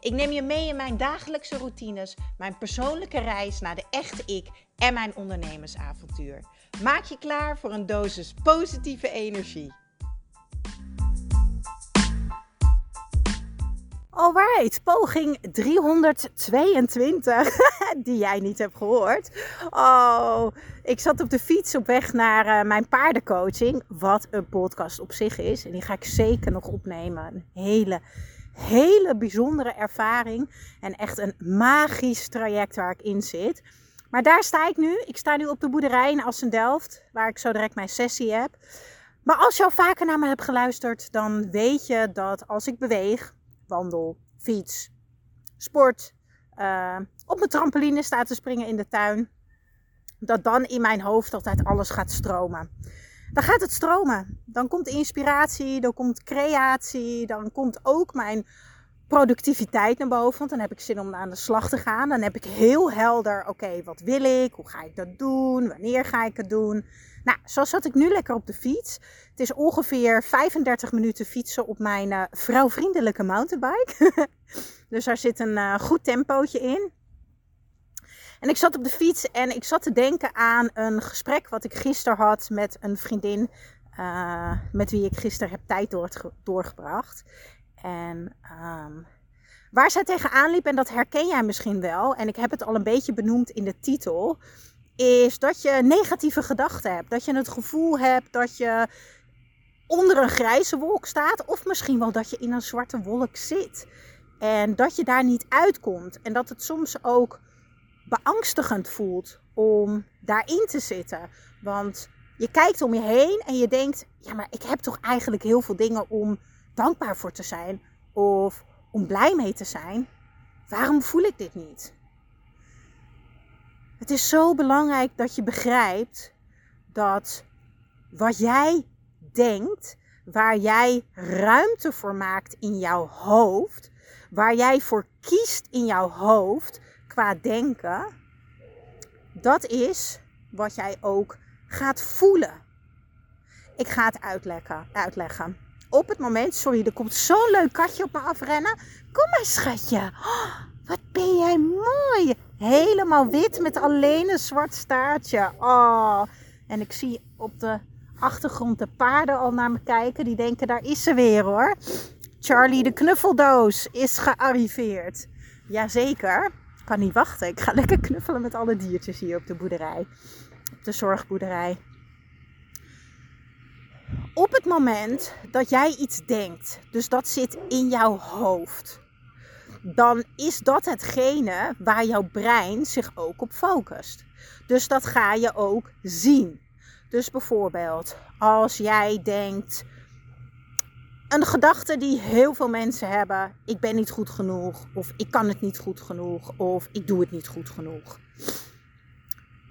Ik neem je mee in mijn dagelijkse routines, mijn persoonlijke reis naar de echte ik en mijn ondernemersavontuur. Maak je klaar voor een dosis positieve energie. Alright, poging 322, die jij niet hebt gehoord. Oh, ik zat op de fiets op weg naar mijn paardencoaching, wat een podcast op zich is. En die ga ik zeker nog opnemen. Een hele bijzondere ervaring en echt een magisch traject waar ik in zit. Maar daar sta ik nu. Ik sta nu op de boerderij in Assen-Delft, waar ik zo direct mijn sessie heb. Maar als je al vaker naar me hebt geluisterd, dan weet je dat als ik beweeg, wandel, fiets, sport, op mijn trampoline sta te springen in de tuin, dat dan in mijn hoofd altijd alles gaat stromen. Dan gaat het stromen. Dan komt inspiratie, dan komt creatie, dan komt ook mijn productiviteit naar boven. Want dan heb ik zin om aan de slag te gaan. Dan heb ik heel helder, oké, wat wil ik? Hoe ga ik dat doen? Wanneer ga ik het doen? Nou, zo zat ik nu lekker op de fiets. Het is ongeveer 35 minuten fietsen op mijn vrouwvriendelijke mountainbike. Dus daar zit een goed tempootje in. En ik zat op de fiets en ik zat te denken aan een gesprek wat ik gisteren had met een vriendin. Met wie ik gisteren heb tijd doorgebracht. En waar zij tegenaan liep, en dat herken jij misschien wel. En ik heb het al een beetje benoemd in de titel. Is dat je negatieve gedachten hebt. Dat je het gevoel hebt dat je onder een grijze wolk staat. Of misschien wel dat je in een zwarte wolk zit. En dat je daar niet uitkomt. En dat het soms ook beangstigend voelt om daarin te zitten. Want je kijkt om je heen en je denkt, ja, maar ik heb toch eigenlijk heel veel dingen om dankbaar voor te zijn of om blij mee te zijn. Waarom voel ik dit niet? Het is zo belangrijk dat je begrijpt dat wat jij denkt, waar jij ruimte voor maakt in jouw hoofd, waar jij voor kiest in jouw hoofd qua denken, dat is wat jij ook gaat voelen. Ik ga het uitleggen. Op het moment, sorry, er komt zo'n leuk katje op me afrennen. Kom maar, schatje. Oh, wat ben jij mooi. Helemaal wit met alleen een zwart staartje. Oh. En ik zie op de achtergrond de paarden al naar me kijken. Die denken, daar is ze weer hoor. Charlie de knuffeldoos is gearriveerd. Jazeker. Ik kan niet wachten. Ik ga lekker knuffelen met alle diertjes hier op de boerderij. Op de zorgboerderij. Op het moment dat jij iets denkt, dus dat zit in jouw hoofd, dan is dat hetgene waar jouw brein zich ook op focust. Dus dat ga je ook zien. Dus bijvoorbeeld, als jij denkt, een gedachte die heel veel mensen hebben, ik ben niet goed genoeg, of ik kan het niet goed genoeg, of ik doe het niet goed genoeg.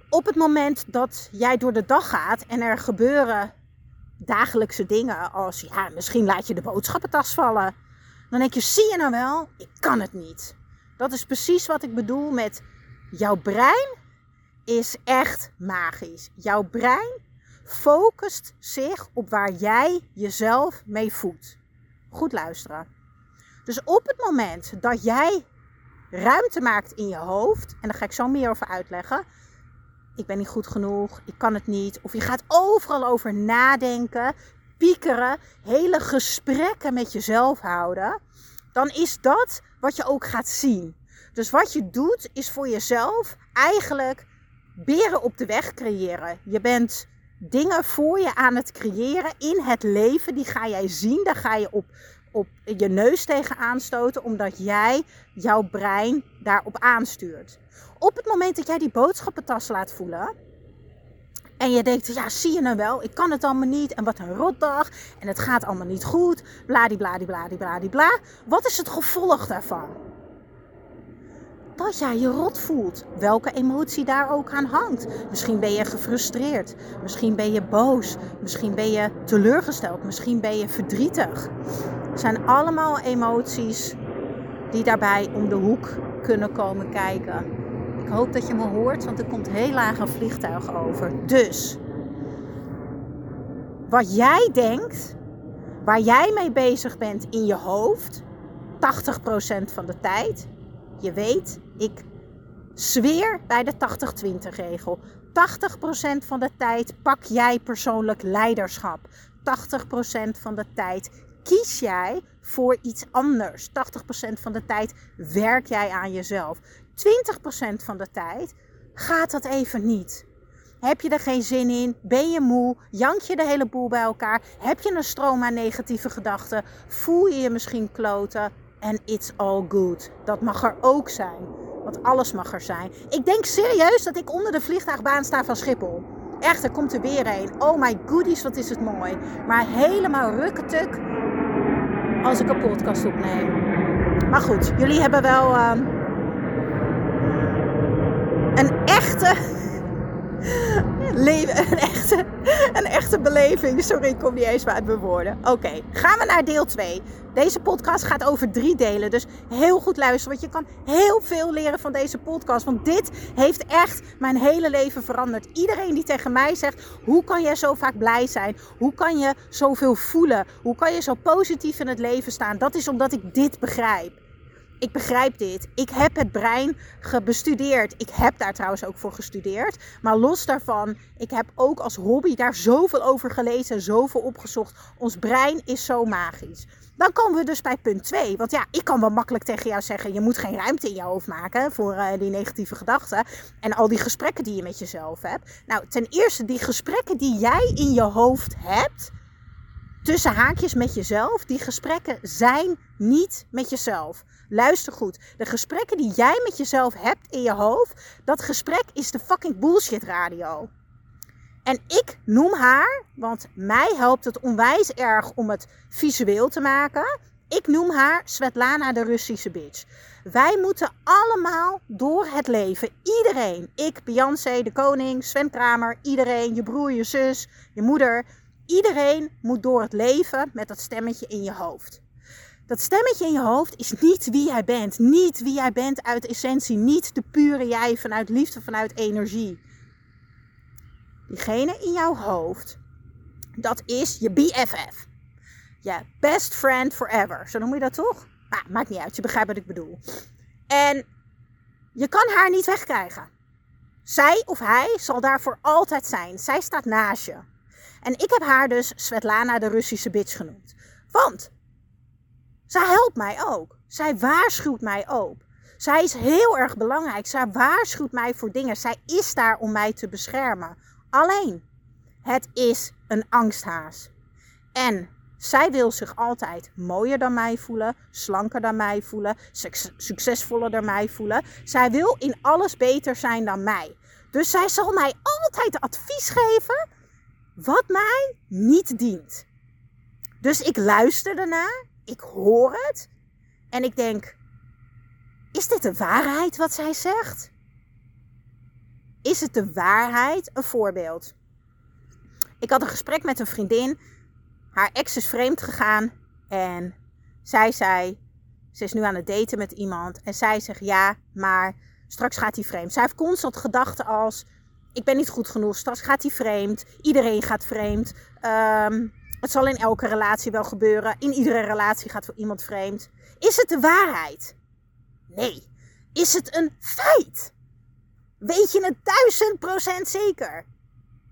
Op het moment dat jij door de dag gaat en er gebeuren dagelijkse dingen als, ja, misschien laat je de boodschappentas vallen. Dan denk je, zie je nou wel, ik kan het niet. Dat is precies wat ik bedoel met, jouw brein is echt magisch. Jouw brein focust zich op waar jij jezelf mee voedt. Goed luisteren. Dus op het moment dat jij ruimte maakt in je hoofd, en daar ga ik zo meer over uitleggen, ik ben niet goed genoeg, ik kan het niet. Of je gaat overal over nadenken, piekeren, hele gesprekken met jezelf houden. Dan is dat wat je ook gaat zien. Dus wat je doet is voor jezelf eigenlijk beren op de weg creëren. Je bent dingen voor je aan het creëren in het leven. Die ga jij zien, daar ga je op je neus tegen aanstoten, omdat jij jouw brein daarop aanstuurt. Op het moment dat jij die boodschappentas laat voelen en je denkt, ja, zie je nou wel, ik kan het allemaal niet en wat een rotdag en het gaat allemaal niet goed, bladibladibladibladibla. Wat is het gevolg daarvan? dat jij je rot voelt. Welke emotie daar ook aan hangt. Misschien ben je gefrustreerd. Misschien ben je boos. Misschien ben je teleurgesteld. Misschien ben je verdrietig. Het zijn allemaal emoties die daarbij om de hoek kunnen komen kijken. Ik hoop dat je me hoort, want er komt heel laag een vliegtuig over. Dus, wat jij denkt, waar jij mee bezig bent in je hoofd, 80% van de tijd. Je weet, ik zweer bij de 80-20 regel. 80% van de tijd pak jij persoonlijk leiderschap. 80% van de tijd kies jij voor iets anders. 80% van de tijd werk jij aan jezelf. 20% van de tijd gaat dat even niet. Heb je er geen zin in? Ben je moe? Jank je de hele boel bij elkaar? Heb je een stroom aan negatieve gedachten? Voel je je misschien kloten? En it's all good. Dat mag er ook zijn. Want alles mag er zijn. Ik denk serieus dat ik onder de vliegtuigbaan sta van Schiphol. Echt, er komt er weer een. Oh my goodies, wat is het mooi. Maar helemaal rukketuk als ik een podcast opneem. Maar goed, jullie hebben wel een echte beleving. Sorry, ik kom niet eens meer uit mijn woorden. Oké, gaan we naar deel 2. Deze podcast gaat over 3 delen. Dus heel goed luisteren. Want je kan heel veel leren van deze podcast. Want dit heeft echt mijn hele leven veranderd. Iedereen die tegen mij zegt, hoe kan jij zo vaak blij zijn? Hoe kan je zoveel voelen? Hoe kan je zo positief in het leven staan? Dat is omdat ik dit begrijp. Ik begrijp dit. Ik heb het brein bestudeerd. Ik heb daar trouwens ook voor gestudeerd. Maar los daarvan, ik heb ook als hobby daar zoveel over gelezen, zoveel opgezocht. Ons brein is zo magisch. Dan komen we dus bij punt 2. Want ja, ik kan wel makkelijk tegen jou zeggen, je moet geen ruimte in je hoofd maken voor die negatieve gedachten. En al die gesprekken die je met jezelf hebt. Nou, ten eerste, die gesprekken die jij in je hoofd hebt, tussen haakjes met jezelf, die gesprekken zijn niet met jezelf. Luister goed, de gesprekken die jij met jezelf hebt in je hoofd, dat gesprek is de fucking bullshit radio. En ik noem haar, want mij helpt het onwijs erg om het visueel te maken. Ik noem haar Svetlana de Russische bitch. Wij moeten allemaal door het leven. Iedereen, ik, Beyoncé, de koning, Sven Kramer, iedereen, je broer, je zus, je moeder. Iedereen moet door het leven met dat stemmetje in je hoofd. Dat stemmetje in je hoofd is niet wie jij bent. Niet wie jij bent uit essentie. Niet de pure jij vanuit liefde, vanuit energie. Diegene in jouw hoofd, dat is je BFF. Je best friend forever. Zo noem je dat toch? Nou, maakt niet uit. Je begrijpt wat ik bedoel. En je kan haar niet wegkrijgen. Zij of hij zal daar voor altijd zijn. Zij staat naast je. En ik heb haar dus Svetlana de Russische bitch genoemd. Want zij helpt mij ook. Zij waarschuwt mij ook. Zij is heel erg belangrijk. Zij waarschuwt mij voor dingen. Zij is daar om mij te beschermen. Alleen, het is een angsthaas. En zij wil zich altijd mooier dan mij voelen. Slanker dan mij voelen. Succesvoller dan mij voelen. Zij wil in alles beter zijn dan mij. Dus zij zal mij altijd advies geven wat mij niet dient. Dus ik luister daarna. Ik hoor het en ik denk, is dit de waarheid wat zij zegt? Is het de waarheid? Een voorbeeld. Ik had een gesprek met een vriendin. Haar ex is vreemd gegaan en zij zei, ze is nu aan het daten met iemand. En zij zegt, ja, maar straks gaat hij vreemd. Zij heeft constant gedachten als, ik ben niet goed genoeg, straks gaat hij vreemd. Iedereen gaat vreemd. Het zal in elke relatie wel gebeuren. In iedere relatie gaat voor iemand vreemd. Is het de waarheid? Nee. Is het een feit? Weet je het 1000% zeker?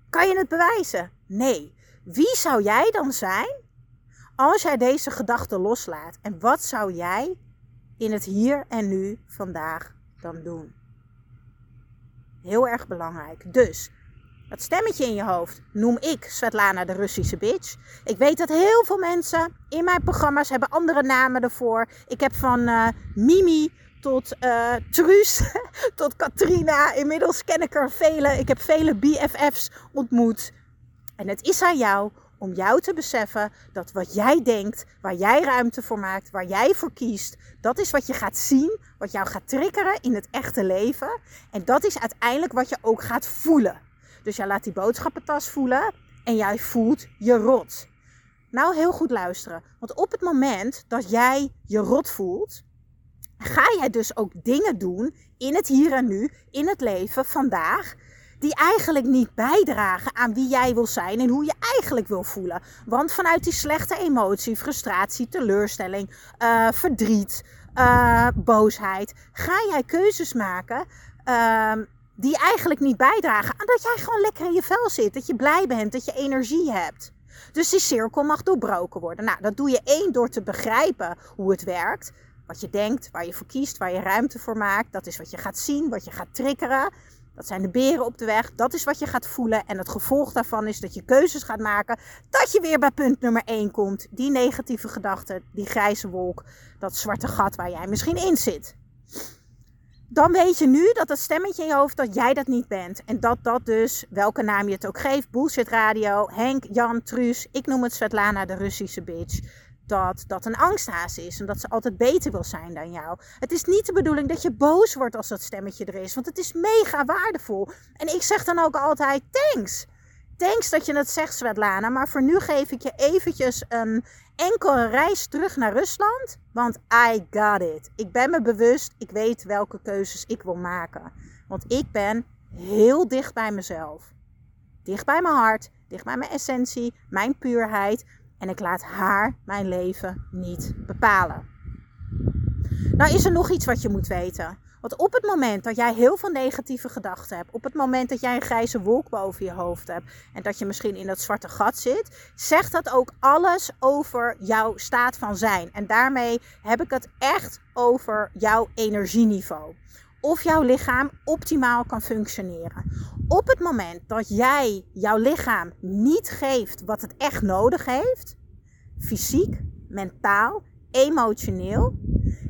Kan je het bewijzen? Nee. Wie zou jij dan zijn als jij deze gedachten loslaat? En wat zou jij in het hier en nu vandaag dan doen? Heel erg belangrijk. Dus dat stemmetje in je hoofd noem ik Svetlana de Russische bitch. Ik weet dat heel veel mensen in mijn programma's hebben andere namen ervoor. Ik heb van Mimi tot Truus tot Katrina. Inmiddels ken ik er vele. Ik heb vele BFF's ontmoet. En het is aan jou om jou te beseffen dat wat jij denkt, waar jij ruimte voor maakt, waar jij voor kiest, dat is wat je gaat zien, wat jou gaat triggeren in het echte leven. En dat is uiteindelijk wat je ook gaat voelen. Dus jij laat die boodschappentas voelen en jij voelt je rot. Nou, heel goed luisteren. Want op het moment dat jij je rot voelt, ga jij dus ook dingen doen in het hier en nu, in het leven, vandaag, die eigenlijk niet bijdragen aan wie jij wil zijn en hoe je eigenlijk wil voelen. Want vanuit die slechte emotie, frustratie, teleurstelling, verdriet, boosheid, ga jij keuzes maken die eigenlijk niet bijdragen aan dat jij gewoon lekker in je vel zit, dat je blij bent, dat je energie hebt. Dus die cirkel mag doorbroken worden. Nou, dat doe je door te begrijpen hoe het werkt. Wat je denkt, waar je voor kiest, waar je ruimte voor maakt. Dat is wat je gaat zien, wat je gaat triggeren. Dat zijn de beren op de weg. Dat is wat je gaat voelen. En het gevolg daarvan is dat je keuzes gaat maken. Dat je weer bij punt nummer 1 komt. Die negatieve gedachten, die grijze wolk. Dat zwarte gat waar jij misschien in zit. Dan weet je nu dat stemmetje in je hoofd, dat jij dat niet bent. En dat dus, welke naam je het ook geeft. Bullshit Radio, Henk, Jan, Truus. Ik noem het Svetlana de Russische bitch. Dat een angsthaas is en dat ze altijd beter wil zijn dan jou. Het is niet de bedoeling dat je boos wordt als dat stemmetje er is, want het is mega waardevol. En ik zeg dan ook altijd thanks. Thanks dat je het zegt, Svetlana, maar voor nu geef ik je eventjes een enkele reis terug naar Rusland, want I got it. Ik ben me bewust, ik weet welke keuzes ik wil maken. Want ik ben heel dicht bij mezelf. Dicht bij mijn hart, dicht bij mijn essentie, mijn puurheid. En ik laat haar mijn leven niet bepalen. Nou is er nog iets wat je moet weten. Want op het moment dat jij heel veel negatieve gedachten hebt. Op het moment dat jij een grijze wolk boven je hoofd hebt. En dat je misschien in dat zwarte gat zit. Zegt dat ook alles over jouw staat van zijn. En daarmee heb ik het echt over jouw energieniveau. Of jouw lichaam optimaal kan functioneren. Op het moment dat jij jouw lichaam niet geeft wat het echt nodig heeft, fysiek, mentaal, emotioneel,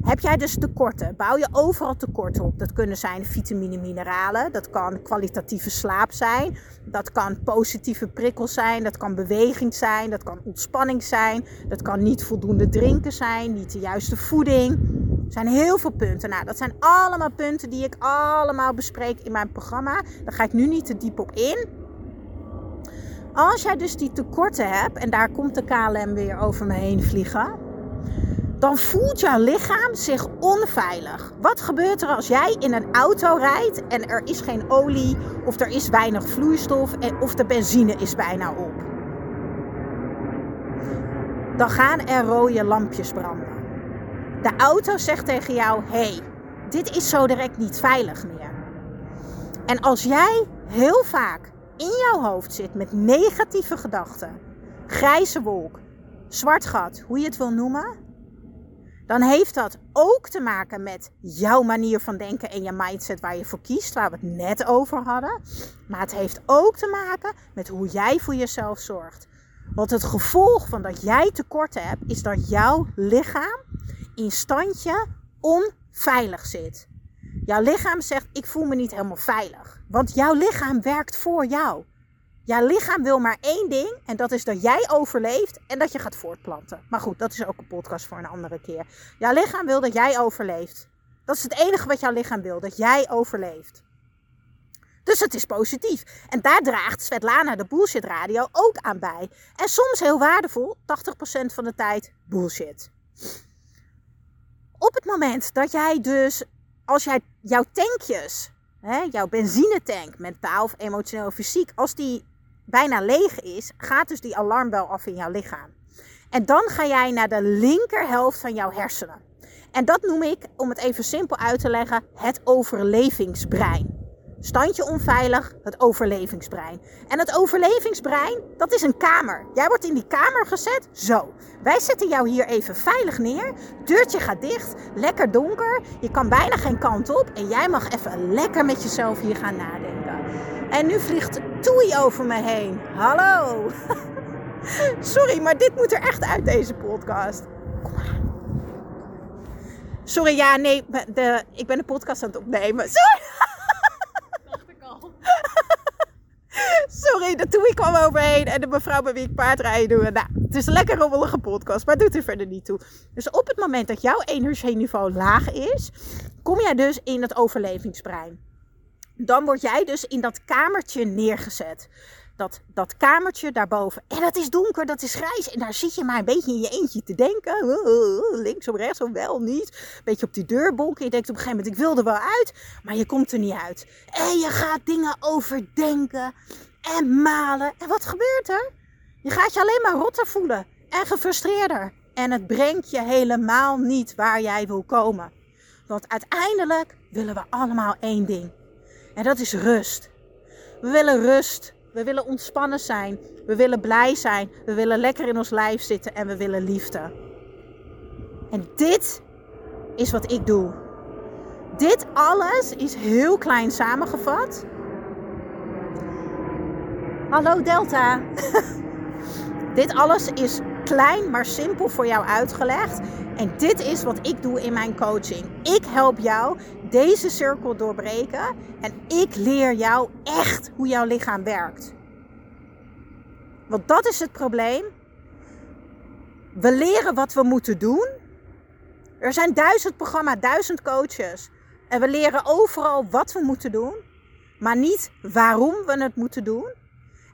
heb jij dus tekorten. Bouw je overal tekorten op. Dat kunnen zijn vitamine, mineralen. Dat kan kwalitatieve slaap zijn. Dat kan positieve prikkels zijn. Dat kan beweging zijn. Dat kan ontspanning zijn. Dat kan niet voldoende drinken zijn. Niet de juiste voeding. Er zijn heel veel punten. Nou, dat zijn allemaal punten die ik allemaal bespreek in mijn programma. Daar ga ik nu niet te diep op in. Als jij dus die tekorten hebt, en daar komt de KLM weer over me heen vliegen, dan voelt jouw lichaam zich onveilig. Wat gebeurt er als jij in een auto rijdt en er is geen olie, of er is weinig vloeistof, of de benzine is bijna op? Dan gaan er rode lampjes branden. De auto zegt tegen jou, hey, dit is zo direct niet veilig meer. En als jij heel vaak in jouw hoofd zit met negatieve gedachten, grijze wolk, zwart gat, hoe je het wil noemen, dan heeft dat ook te maken met jouw manier van denken en je mindset waar je voor kiest, waar we het net over hadden. Maar het heeft ook te maken met hoe jij voor jezelf zorgt. Want het gevolg van dat jij tekorten hebt, is dat jouw lichaam in standje onveilig zit. Jouw lichaam zegt, ik voel me niet helemaal veilig. Want jouw lichaam werkt voor jou. Jouw lichaam wil maar één ding. En dat is dat jij overleeft en dat je gaat voortplanten. Maar goed, dat is ook een podcast voor een andere keer. Jouw lichaam wil dat jij overleeft. Dat is het enige wat jouw lichaam wil. Dat jij overleeft. Dus het is positief. En daar draagt Svetlana de Bullshit Radio ook aan bij. En soms heel waardevol, 80% van de tijd bullshit. Op het moment dat jij dus, als jij jouw tankjes, jouw benzinetank, mentaal of emotioneel of fysiek, als die bijna leeg is, gaat dus die alarmbel af in jouw lichaam. En dan ga jij naar de linkerhelft van jouw hersenen. En dat noem ik, om het even simpel uit te leggen, het overlevingsbrein. Standje onveilig, het overlevingsbrein. En het overlevingsbrein, dat is een kamer. Jij wordt in die kamer gezet, zo. Wij zetten jou hier even veilig neer. Deurtje gaat dicht, lekker donker. Je kan bijna geen kant op. En jij mag even lekker met jezelf hier gaan nadenken. En nu vliegt Toei over me heen. Hallo. Sorry, maar dit moet er echt uit deze podcast. Kom maar. Sorry, ja, nee. Ik ben de podcast aan het opnemen. Sorry. sorry, de Toei kwam overheen en de mevrouw bij wie ik paardrijden doe. Nou, het is een lekker rommelige podcast, maar doet er verder niet toe. Dus op het moment dat jouw energieniveau laag is, kom jij dus in het overlevingsbrein. Dan word jij dus in dat kamertje neergezet. Dat kamertje daarboven. En dat is donker, dat is grijs. En daar zit je maar een beetje in je eentje te denken. Links of rechts, of wel, niet. Een beetje op die deur bonken. Je denkt op een gegeven moment, ik wil er wel uit. Maar je komt er niet uit. En je gaat dingen overdenken. En malen. En wat gebeurt er? Je gaat je alleen maar rotter voelen. En gefrustreerder. En het brengt je helemaal niet waar jij wil komen. Want uiteindelijk willen we allemaal één ding. En dat is rust. We willen rust. We willen ontspannen zijn. We willen blij zijn. We willen lekker in ons lijf zitten. En we willen liefde. En dit is wat ik doe. Dit alles is heel klein samengevat. Hallo Delta. Dit alles is klein, maar simpel voor jou uitgelegd. En dit is wat ik doe in mijn coaching. Ik help jou deze cirkel doorbreken. En ik leer jou echt hoe jouw lichaam werkt. Want dat is het probleem. We leren wat we moeten doen. Er zijn 1000 programma's, 1000 coaches. En we leren overal wat we moeten doen. Maar niet waarom we het moeten doen.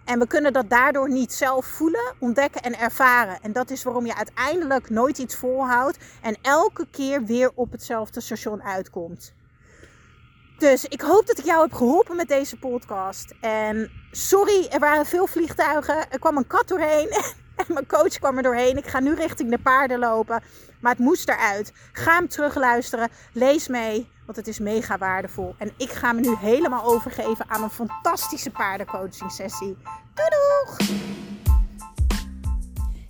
En we kunnen dat daardoor niet zelf voelen, ontdekken en ervaren. En dat is waarom je uiteindelijk nooit iets volhoudt. En elke keer weer op hetzelfde station uitkomt. Dus ik hoop dat ik jou heb geholpen met deze podcast. En sorry, er waren veel vliegtuigen. Er kwam een kat doorheen. En mijn coach kwam er doorheen. Ik ga nu richting de paarden lopen. Maar het moest eruit. Ga hem terugluisteren. Lees mee. Want het is mega waardevol. En ik ga me nu helemaal overgeven aan een fantastische paardencoaching sessie. Doei doeg!